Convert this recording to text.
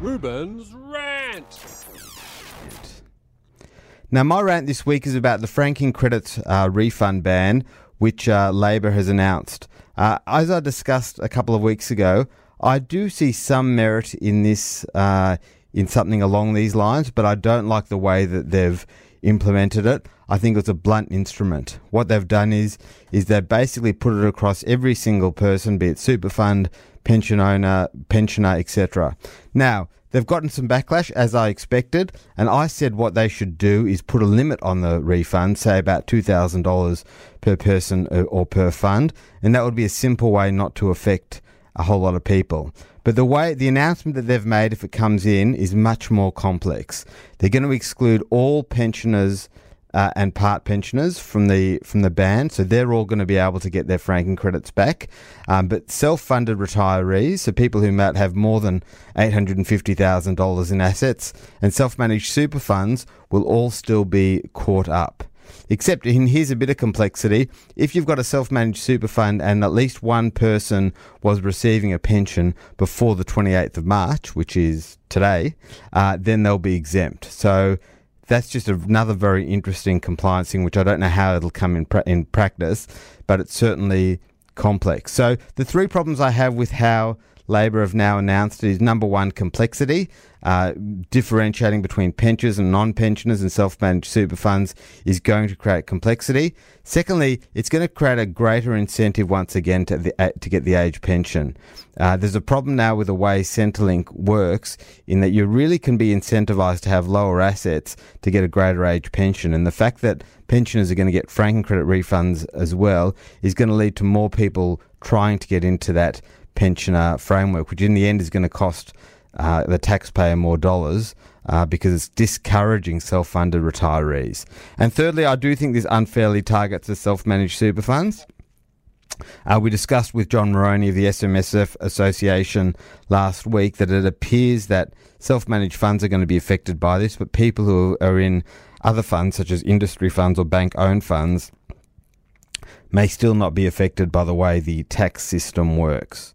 Ruben's Rant! Now, my rant this week is about the franking credits refund ban, which Labor has announced. As I discussed a couple of weeks ago, I do see some merit in this, in something along these lines, but I don't like the way that they've implemented it. I think it's a blunt instrument. What they've done is they've basically put it across every single person, be it super fund, pension owner, pensioner, etc. Now, they've gotten some backlash, as I expected, and I said what they should do is put a limit on the refund, say about $2,000 per person or per fund, and that would be a simple way not to affect a whole lot of people. But the way the announcement that they've made, if it comes in, is much more complex. They're going to exclude all pensioners and part pensioners from the ban, so they're all going to be able to get their franking credits back. But self-funded retirees, so people who might have more than $850,000 in assets, and self-managed super funds will all still be caught up. Except, and here's a bit of complexity, if you've got a self-managed super fund and at least one person was receiving a pension before the 28th of March, which is today, then they'll be exempt. So that's just another very interesting compliance thing, which I don't know how it'll come in practice, but it's certainly complex. So the three problems I have with how Labor have now announced is, number one, complexity. Differentiating between pensioners and non-pensioners and self-managed super funds is going to create complexity. Secondly, it's going to create a greater incentive once again to get the age pension. There's a problem now with the way Centrelink works in that you really can be incentivised to have lower assets to get a greater age pension, and the fact that pensioners are going to get franking credit refunds as well is going to lead to more people trying to get into that pensioner framework, which in the end is going to cost the taxpayer more dollars because it's discouraging self-funded retirees. And thirdly, I do think this unfairly targets the self-managed super funds. We discussed with John Maroney of the SMSF Association last week that it appears that self-managed funds are going to be affected by this, but people who are in other funds, such as industry funds or bank-owned funds, may still not be affected by the way the tax system works.